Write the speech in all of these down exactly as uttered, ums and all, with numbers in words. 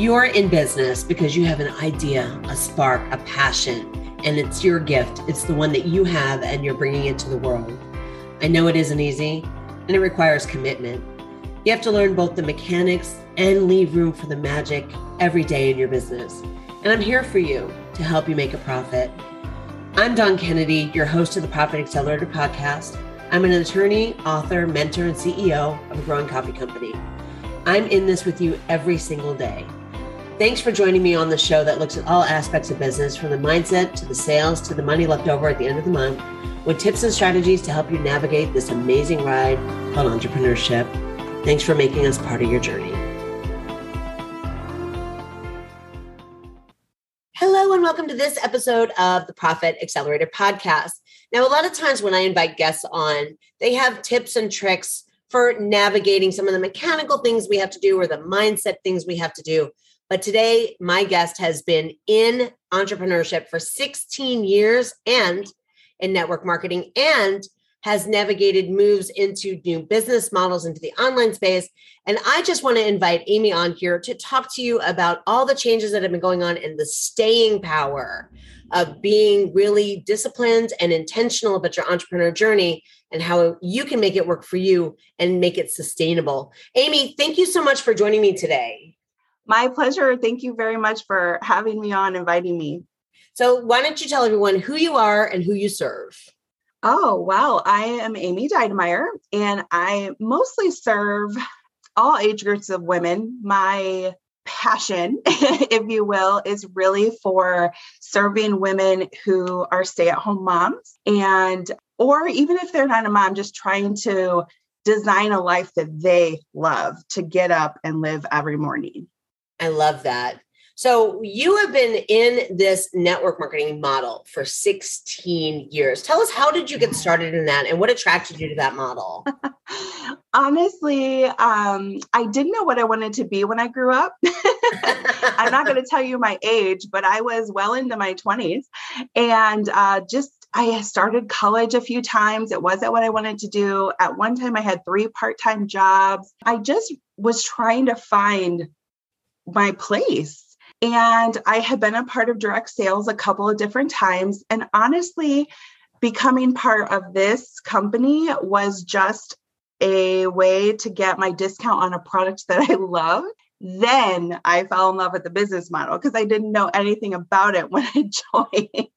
You're in business because you have an idea, a spark, a passion, and it's your gift. It's the one that you have and you're bringing it to the world. I know it isn't easy and it requires commitment. You have to learn both the mechanics and leave room for the magic every day in your business. And I'm here for you to help you make a profit. I'm Dawn Kennedy, your host of the Profit Accelerator Podcast. I'm an attorney, author, mentor, and C E O of a growing coffee company. I'm in this with you every single day. Thanks for joining me on the show that looks at all aspects of business, from the mindset to the sales to the money left over at the end of the month, with tips and strategies to help you navigate this amazing ride called entrepreneurship. Thanks for making us part of your journey. Hello, and welcome to this episode of the Profit Accelerator Podcast. Now, a lot of times when I invite guests on, they have tips and tricks for navigating some of the mechanical things we have to do or the mindset things we have to do. But today, my guest has been in entrepreneurship for sixteen years and in network marketing, and has navigated moves into new business models, into the online space. And I just want to invite Amy on here to talk to you about all the changes that have been going on and the staying power of being really disciplined and intentional about your entrepreneur journey and how you can make it work for you and make it sustainable. Amy, thank you so much for joining me today. My pleasure. Thank you very much for having me on, inviting me. So why don't you tell everyone who you are and who you serve? Oh, wow. I am Amy Deitemeyer, and I mostly serve all age groups of women. My passion, if you will, is really for serving women who are stay-at-home moms, and or even if they're not a mom, just trying to design a life that they love to get up and live every morning. I love that. So you have been in this network marketing model for sixteen years. Tell us, how did you get started in that and what attracted you to that model? Honestly, um, I didn't know what I wanted to be when I grew up. I'm not going to tell you my age, but I was well into my twenties, and uh, just I started college a few times. It wasn't what I wanted to do. At one time, I had three part-time jobs. I just was trying to find my place. And I had been a part of direct sales a couple of different times. And honestly, becoming part of this company was just a way to get my discount on a product that I love. Then I fell in love with the business model because I didn't know anything about it when I joined.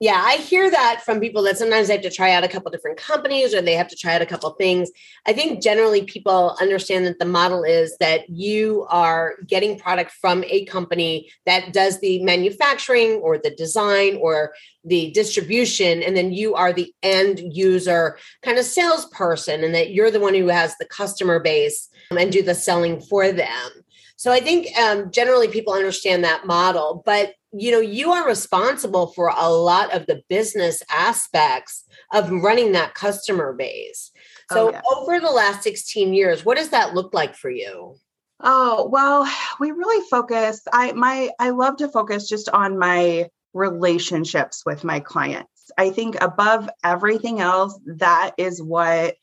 Yeah, I hear that from people that sometimes they have to try out a couple different companies or they have to try out a couple things. I think generally people understand that the model is that you are getting product from a company that does the manufacturing or the design or the distribution, and then you are the end user kind of salesperson, and that you're the one who has the customer base and do the selling for them. So I think um, generally people understand that model, but you know, you are responsible for a lot of the business aspects of running that customer base. So oh, yeah. Over the last sixteen years, what does that look like for you? Oh, well, we really focus. I my I love to focus just on my relationships with my clients. I think above everything else, that is what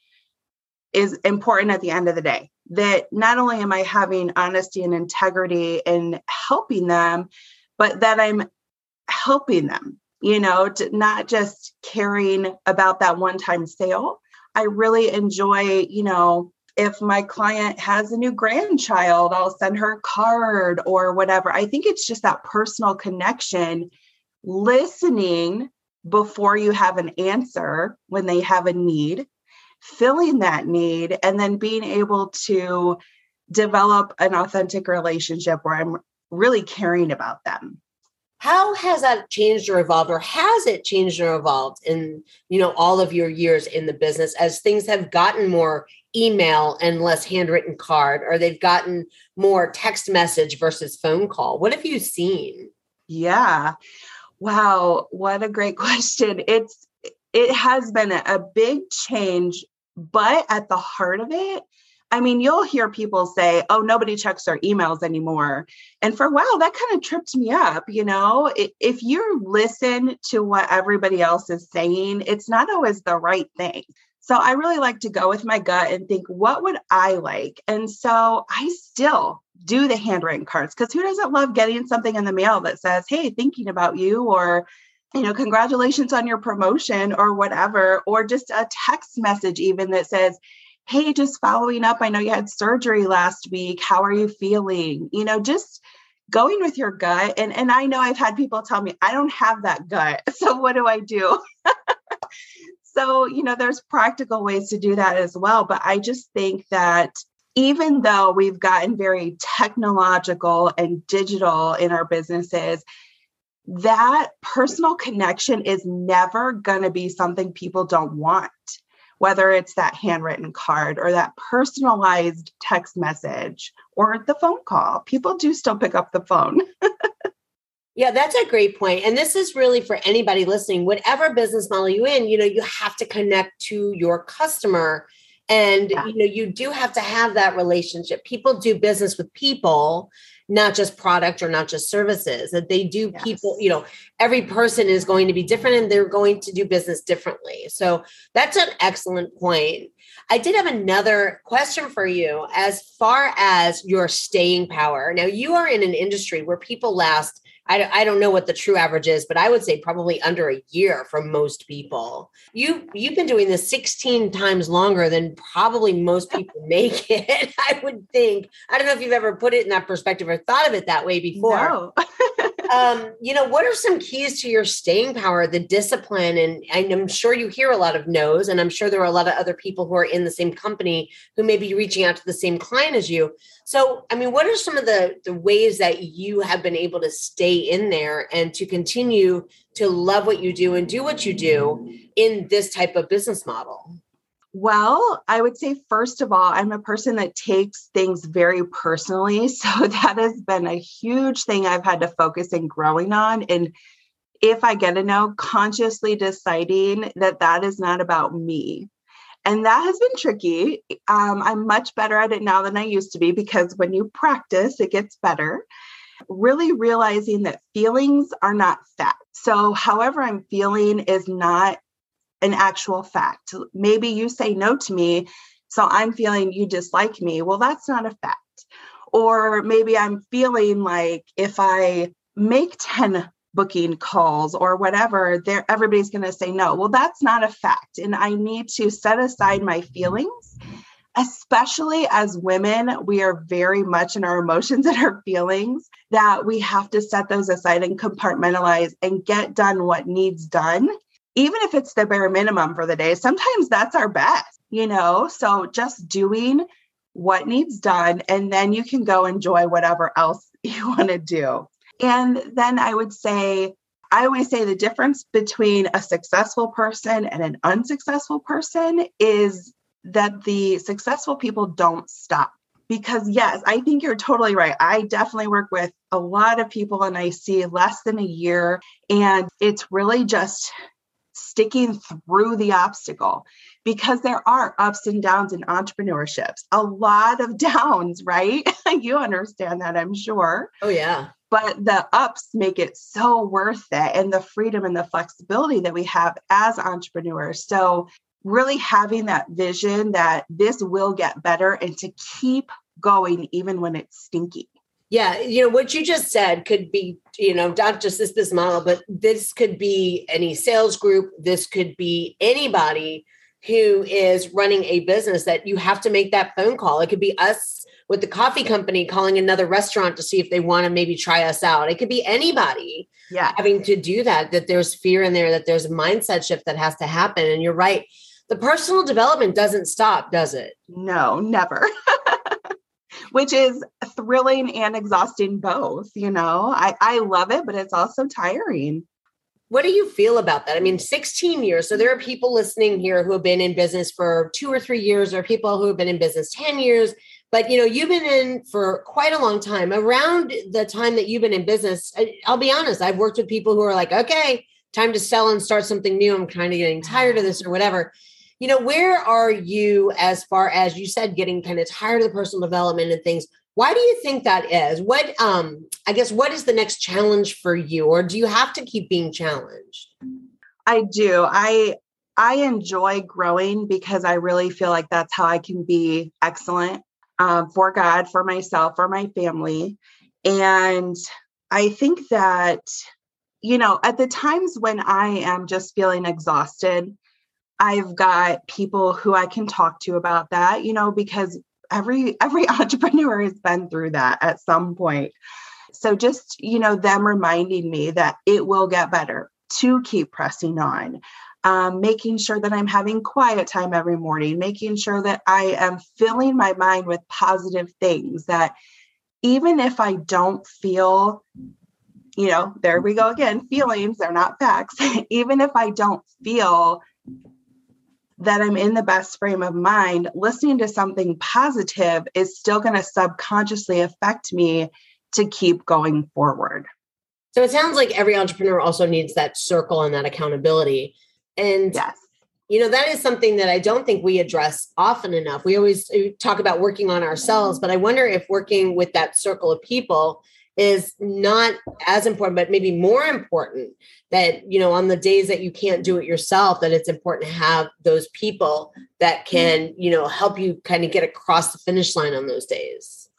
is important at the end of the day. That not only am I having honesty and integrity in helping them, but that I'm helping them, you know, to not just caring about that one-time sale. I really enjoy, you know, if my client has a new grandchild, I'll send her a card or whatever. I think it's just that personal connection, listening before you have an answer when they have a need, filling that need, and then being able to develop an authentic relationship where I'm really caring about them. How has that changed or evolved, or has it changed or evolved in, you know, all of your years in the business as things have gotten more email and less handwritten card, or they've gotten more text message versus phone call? What have you seen? Yeah. Wow. What a great question. It's, it has been a big change. But at the heart of it, I mean, you'll hear people say, oh, nobody checks their emails anymore. And for a while, that kind of tripped me up. You know, if you listen to what everybody else is saying, it's not always the right thing. So I really like to go with my gut and think, what would I like? And so I still do the handwritten cards, because who doesn't love getting something in the mail that says, hey, thinking about you, or, you know, congratulations on your promotion or whatever, or just a text message even that says, hey, just following up. I know you had surgery last week. How are you feeling? You know, just going with your gut. And, and I know I've had people tell me, I don't have that gut. So what do I do? So, you know, there's practical ways to do that as well. But I just think that even though we've gotten very technological and digital in our businesses, that personal connection is never going to be something people don't want, whether it's that handwritten card or that personalized text message or the phone call. People do still pick up the phone. Yeah, that's a great point. And this is really for anybody listening, whatever business model you're in, you know, you have to connect to your customer. And, yeah. you know, you do have to have that relationship. People do business with people, not just product or not just services. That they do yes. people, you know, every person is going to be different and they're going to do business differently. So that's an excellent point. I did have another question for you as far as your staying power. Now, you are in an industry where people last, I don't know what the true average is, but I would say probably under a year for most people. You, you've been doing this sixteen times longer than probably most people make it, I would think. I don't know if you've ever put it in that perspective or thought of it that way before. No. um, you know, what are some keys to your staying power, the discipline? And, and I'm sure you hear a lot of no's, and I'm sure there are a lot of other people who are in the same company who may be reaching out to the same client as you. So, I mean, what are some of the, the ways that you have been able to stay in there and to continue to love what you do and do what you do in this type of business model? Well, I would say, first of all, I'm a person that takes things very personally. So that has been a huge thing I've had to focus and growing on. And if I get a no, consciously deciding that that is not about me. And that has been tricky. Um, I'm much better at it now than I used to be, because when you practice, it gets better. Really realizing that feelings are not facts. So however I'm feeling is not an actual fact. Maybe you say no to me, so I'm feeling you dislike me. Well, that's not a fact. Or maybe I'm feeling like if I make ten booking calls or whatever, there everybody's going to say no. Well, that's not a fact. And I need to set aside my feelings. Especially as women, we are very much in our emotions and our feelings, that we have to set those aside and compartmentalize and get done what needs done, even if it's the bare minimum for the day. Sometimes that's our best, you know, so just doing what needs done, and then you can go enjoy whatever else you want to do. And then I would say, I always say the difference between a successful person and an unsuccessful person is that the successful people don't stop. Because yes, I think you're totally right. I definitely work with a lot of people and I see less than a year, and it's really just sticking through the obstacle, because there are ups and downs in entrepreneurships, a lot of downs, right? You understand that, I'm sure. Oh yeah. But the ups make it so worth it, and the freedom and the flexibility that we have as entrepreneurs. So really having that vision that this will get better and to keep going even when it's stinky. Yeah. You know, what you just said could be, you know, not just this business model, but this could be any sales group. This could be anybody who is running a business, that you have to make that phone call. It could be us with the coffee company calling another restaurant to see if they want to maybe try us out. It could be anybody yeah. having to do that, that there's fear in there, that there's a mindset shift that has to happen. And you're right. The personal development doesn't stop, does it? No, never. Which is thrilling and exhausting both, you know. I, I love it, but it's also tiring. What do you feel about that? I mean, sixteen years. So there are people listening here who have been in business for two or three years, or people who have been in business ten years. But, you know, you've been in for quite a long time. Around the time that you've been in business, I'll be honest, I've worked with people who are like, okay, time to sell and start something new. I'm kind of getting tired of this or whatever. You know, where are you as far as, you said, getting kind of tired of the personal development and things? Why do you think that is? What, um, I guess, what is the next challenge for you? Or do you have to keep being challenged? I do. I I enjoy growing because I really feel like that's how I can be excellent um, for God, for myself, for my family. And I think that, you know, at the times when I am just feeling exhausted, I've got people who I can talk to about that, you know, because every every entrepreneur has been through that at some point. So just, you know, them reminding me that it will get better, to keep pressing on, um, making sure that I'm having quiet time every morning, making sure that I am filling my mind with positive things, that even if I don't feel, you know, there we go again, feelings are not facts. Even if I don't feel that I'm in the best frame of mind, listening to something positive is still going to subconsciously affect me to keep going forward. So it sounds like every entrepreneur also needs that circle and that accountability. And, yes. you know, that is something that I don't think we address often enough. We always talk about working on ourselves, but I wonder if working with that circle of people is not as important, but maybe more important, that, you know, on the days that you can't do it yourself, that it's important to have those people that can, you know, help you kind of get across the finish line on those days.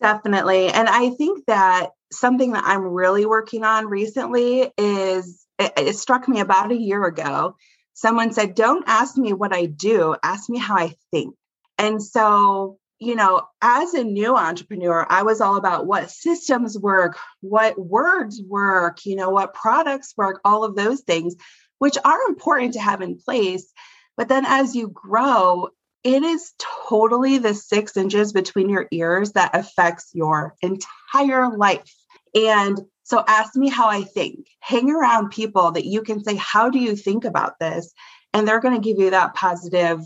Definitely. And I think that something that I'm really working on recently is, it, it struck me about a year ago. Someone said, don't ask me what I do, ask me how I think. And so, you know, as a new entrepreneur, I was all about what systems work, what words work, you know, what products work, all of those things, which are important to have in place. But then as you grow, it is totally the six inches between your ears that affects your entire life. And so ask me how I think. Hang around people that you can say, how do you think about this? And they're going to give you that positive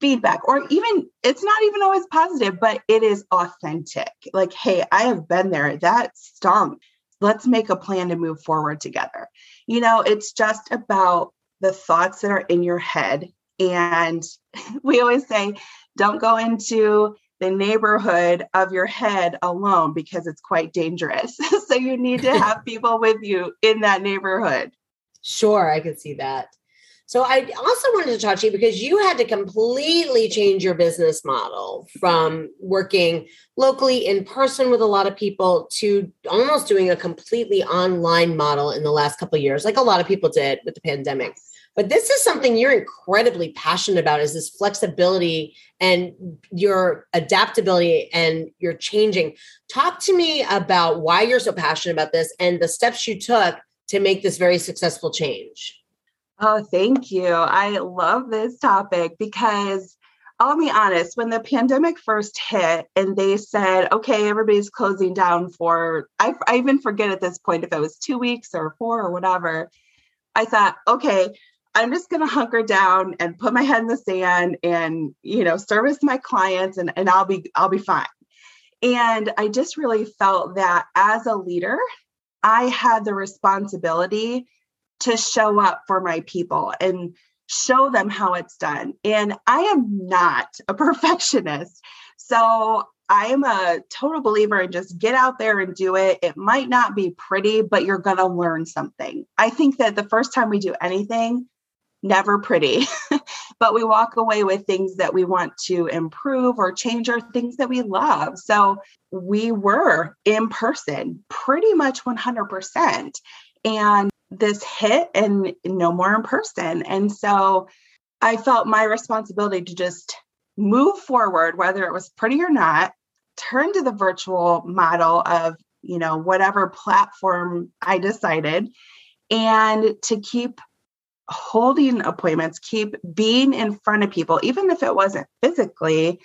feedback, or even it's not even always positive, but it is authentic. Like, hey, I have been there. That stunk. Let's make a plan to move forward together. You know, it's just about the thoughts that are in your head. And we always say, don't go into the neighborhood of your head alone because it's quite dangerous. So you need to have people with you in that neighborhood. Sure, I can see that. So I also wanted to talk to you because you had to completely change your business model from working locally in person with a lot of people to almost doing a completely online model in the last couple of years, like a lot of people did with the pandemic. But this is something you're incredibly passionate about, is this flexibility and your adaptability and your changing. Talk to me about why you're so passionate about this and the steps you took to make this very successful change. Oh, thank you. I love this topic because I'll be honest, when the pandemic first hit and they said, okay, everybody's closing down for, I, I even forget at this point if it was two weeks or four or whatever, I thought, okay, I'm just going to hunker down and put my head in the sand and, you know, service my clients and, and I'll be, I'll be fine. And I just really felt that as a leader, I had the responsibility to show up for my people and show them how it's done. And I am not a perfectionist. So I am a total believer in just get out there and do it. It might not be pretty, but you're going to learn something. I think that the first time we do anything, never pretty, but we walk away with things that we want to improve or change or things that we love. So we were in person pretty much one hundred percent. And this hit and no more in person. And so I felt my responsibility to just move forward, whether it was pretty or not, turn to the virtual model of, you know, whatever platform I decided, and to keep holding appointments, keep being in front of people. Even if it wasn't physically,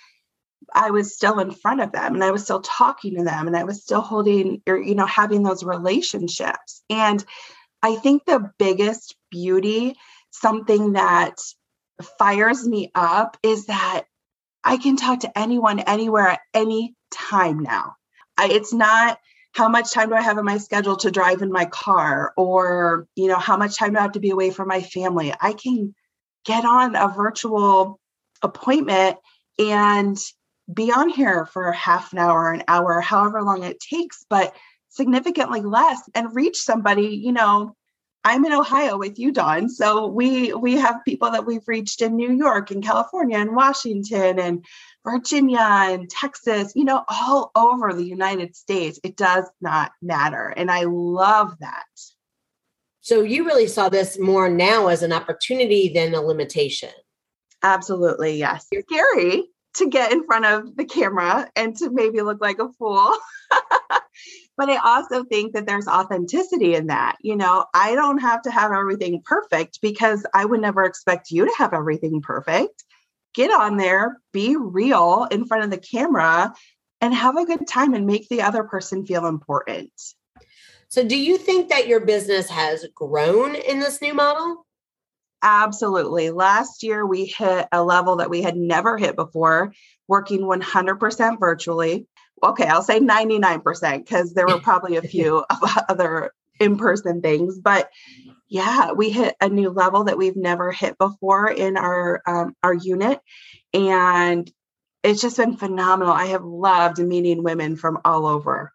I was still in front of them and I was still talking to them and I was still holding, or, you know, having those relationships. And I think the biggest beauty, something that fires me up, is that I can talk to anyone, anywhere, at any time now. I, it's not how much time do I have in my schedule to drive in my car, or, you know, how much time do I have to be away from my family. I can get on a virtual appointment and be on here for half an hour, an hour, however long it takes, but significantly less, and reach somebody, you know, I'm in Ohio with you, Dawn. So we we have people that we've reached in New York and California and Washington and Virginia and Texas, you know, all over the United States. It does not matter. And I love that. So you really saw this more now as an opportunity than a limitation. Absolutely. Yes. It's scary to get in front of the camera and to maybe look like a fool. But I also think that there's authenticity in that. You know, I don't have to have everything perfect because I would never expect you to have everything perfect. Get on there, be real in front of the camera and have a good time and make the other person feel important. So do you think that your business has grown in this new model? Absolutely. Last year, we hit a level that we had never hit before, working one hundred percent virtually. Okay, I'll say ninety-nine percent because there were probably a few other in-person things. But yeah, we hit a new level that we've never hit before in our um, our unit. And it's just been phenomenal. I have loved meeting women from all over.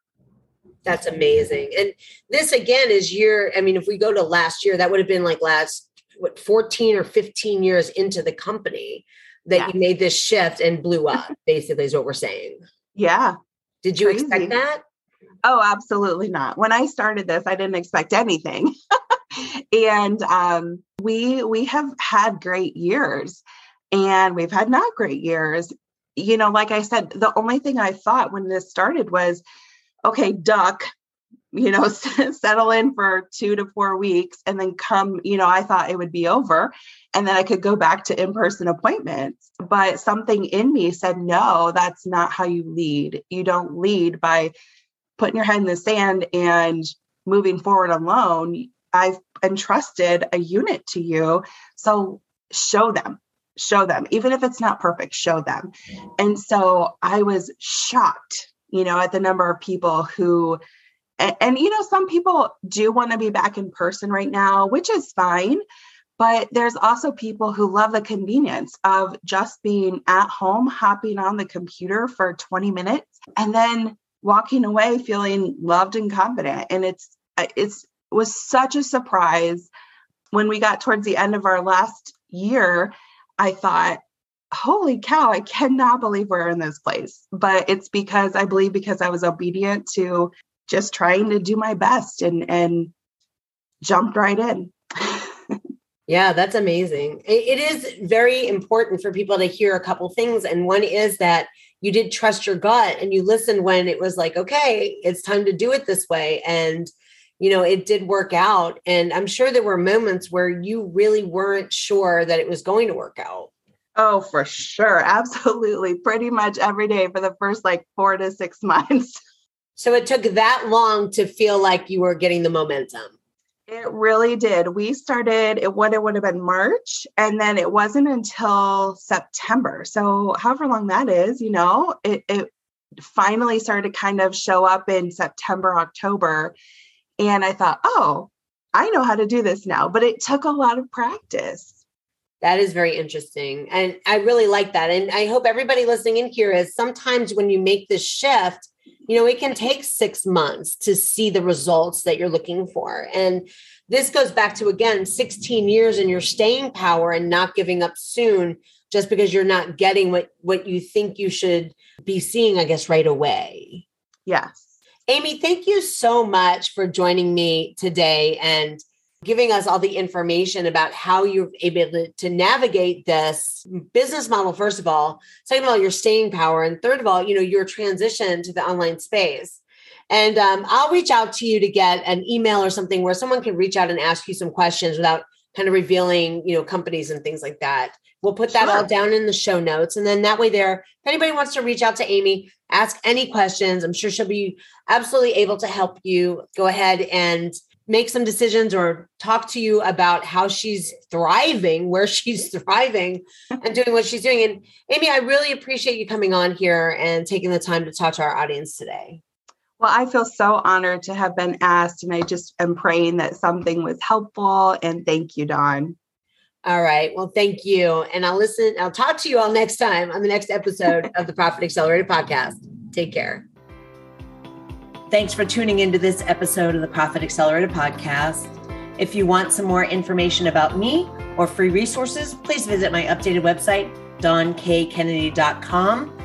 That's amazing. And this, again, is year. I mean, if we go to last year, that would have been like last, what, fourteen or fifteen years into the company that yeah. you made this shift and blew up, basically, is what we're saying. Yeah. Did you Crazy. expect that? Oh, absolutely not. When I started this, I didn't expect anything. And um, we we have had great years and we've had not great years. You know, like I said, the only thing I thought when this started was, okay, duck, you know, settle in for two to four weeks and then come, you know, I thought it would be over and then I could go back to in-person appointments. But something in me said, no, that's not how you lead. You don't lead by putting your head in the sand and moving forward alone. I've entrusted a unit to you. So show them, show them, even if it's not perfect, show them. And so I was shocked, you know, at the number of people who, and, and you know, some people do want to be back in person right now, which is fine. But there's also people who love the convenience of just being at home, hopping on the computer for twenty minutes and then walking away feeling loved and confident. And it's, it's it was such a surprise when we got towards the end of our last year. I thought, holy cow, I cannot believe we're in this place. But it's because I believe because I was obedient to just trying to do my best and, and jumped right in. Yeah, that's amazing. It is very important for people to hear a couple things. And one is that you did trust your gut and you listened when it was like, okay, it's time to do it this way. And, you know, it did work out. And I'm sure there were moments where you really weren't sure that it was going to work out. Oh, for sure. Absolutely. Pretty much every day for the first like four to six months. So it took that long to feel like you were getting the momentum. It really did. We started, it would, it would have been March, and then it wasn't until September. So however long that is, you know, it, it finally started to kind of show up in September, October. And I thought, oh, I know how to do this now, but it took a lot of practice. That is very interesting. And I really like that. And I hope everybody listening in here is sometimes when you make this shift, you know, it can take six months to see the results that you're looking for. And this goes back to, again, sixteen years and your staying power and not giving up soon just because you're not getting what, what you think you should be seeing, I guess, right away. Yes. Amy, thank you so much for joining me today and giving us all the information about how you're able to, to navigate this business model, first of all, second of all, your staying power, and third of all, you know, your transition to the online space. And um, I'll reach out to you to get an email or something where someone can reach out and ask you some questions without kind of revealing, you know, companies and things like that. We'll put that sure. all down in the show notes. And then that way there, if anybody wants to reach out to Amy, ask any questions, I'm sure she'll be absolutely able to help you go ahead and make some decisions or talk to you about how she's thriving, where she's thriving and doing what she's doing. And Amy, I really appreciate you coming on here and taking the time to talk to our audience today. Well, I feel so honored to have been asked, and I just am praying that something was helpful. And thank you, Dawn. All right. Well, thank you. And I'll listen. I'll talk to you all next time on the next episode of the Profit Accelerator Podcast. Take care. Thanks for tuning into this episode of the Profit Accelerator Podcast. If you want some more information about me or free resources, please visit my updated website, dawn k kennedy dot com.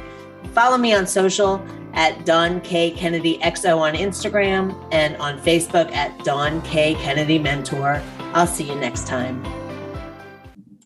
Follow me on social at Dawn K. Kennedy X O on Instagram and on Facebook at Dawn K. Kennedy Mentor. I'll see you next time.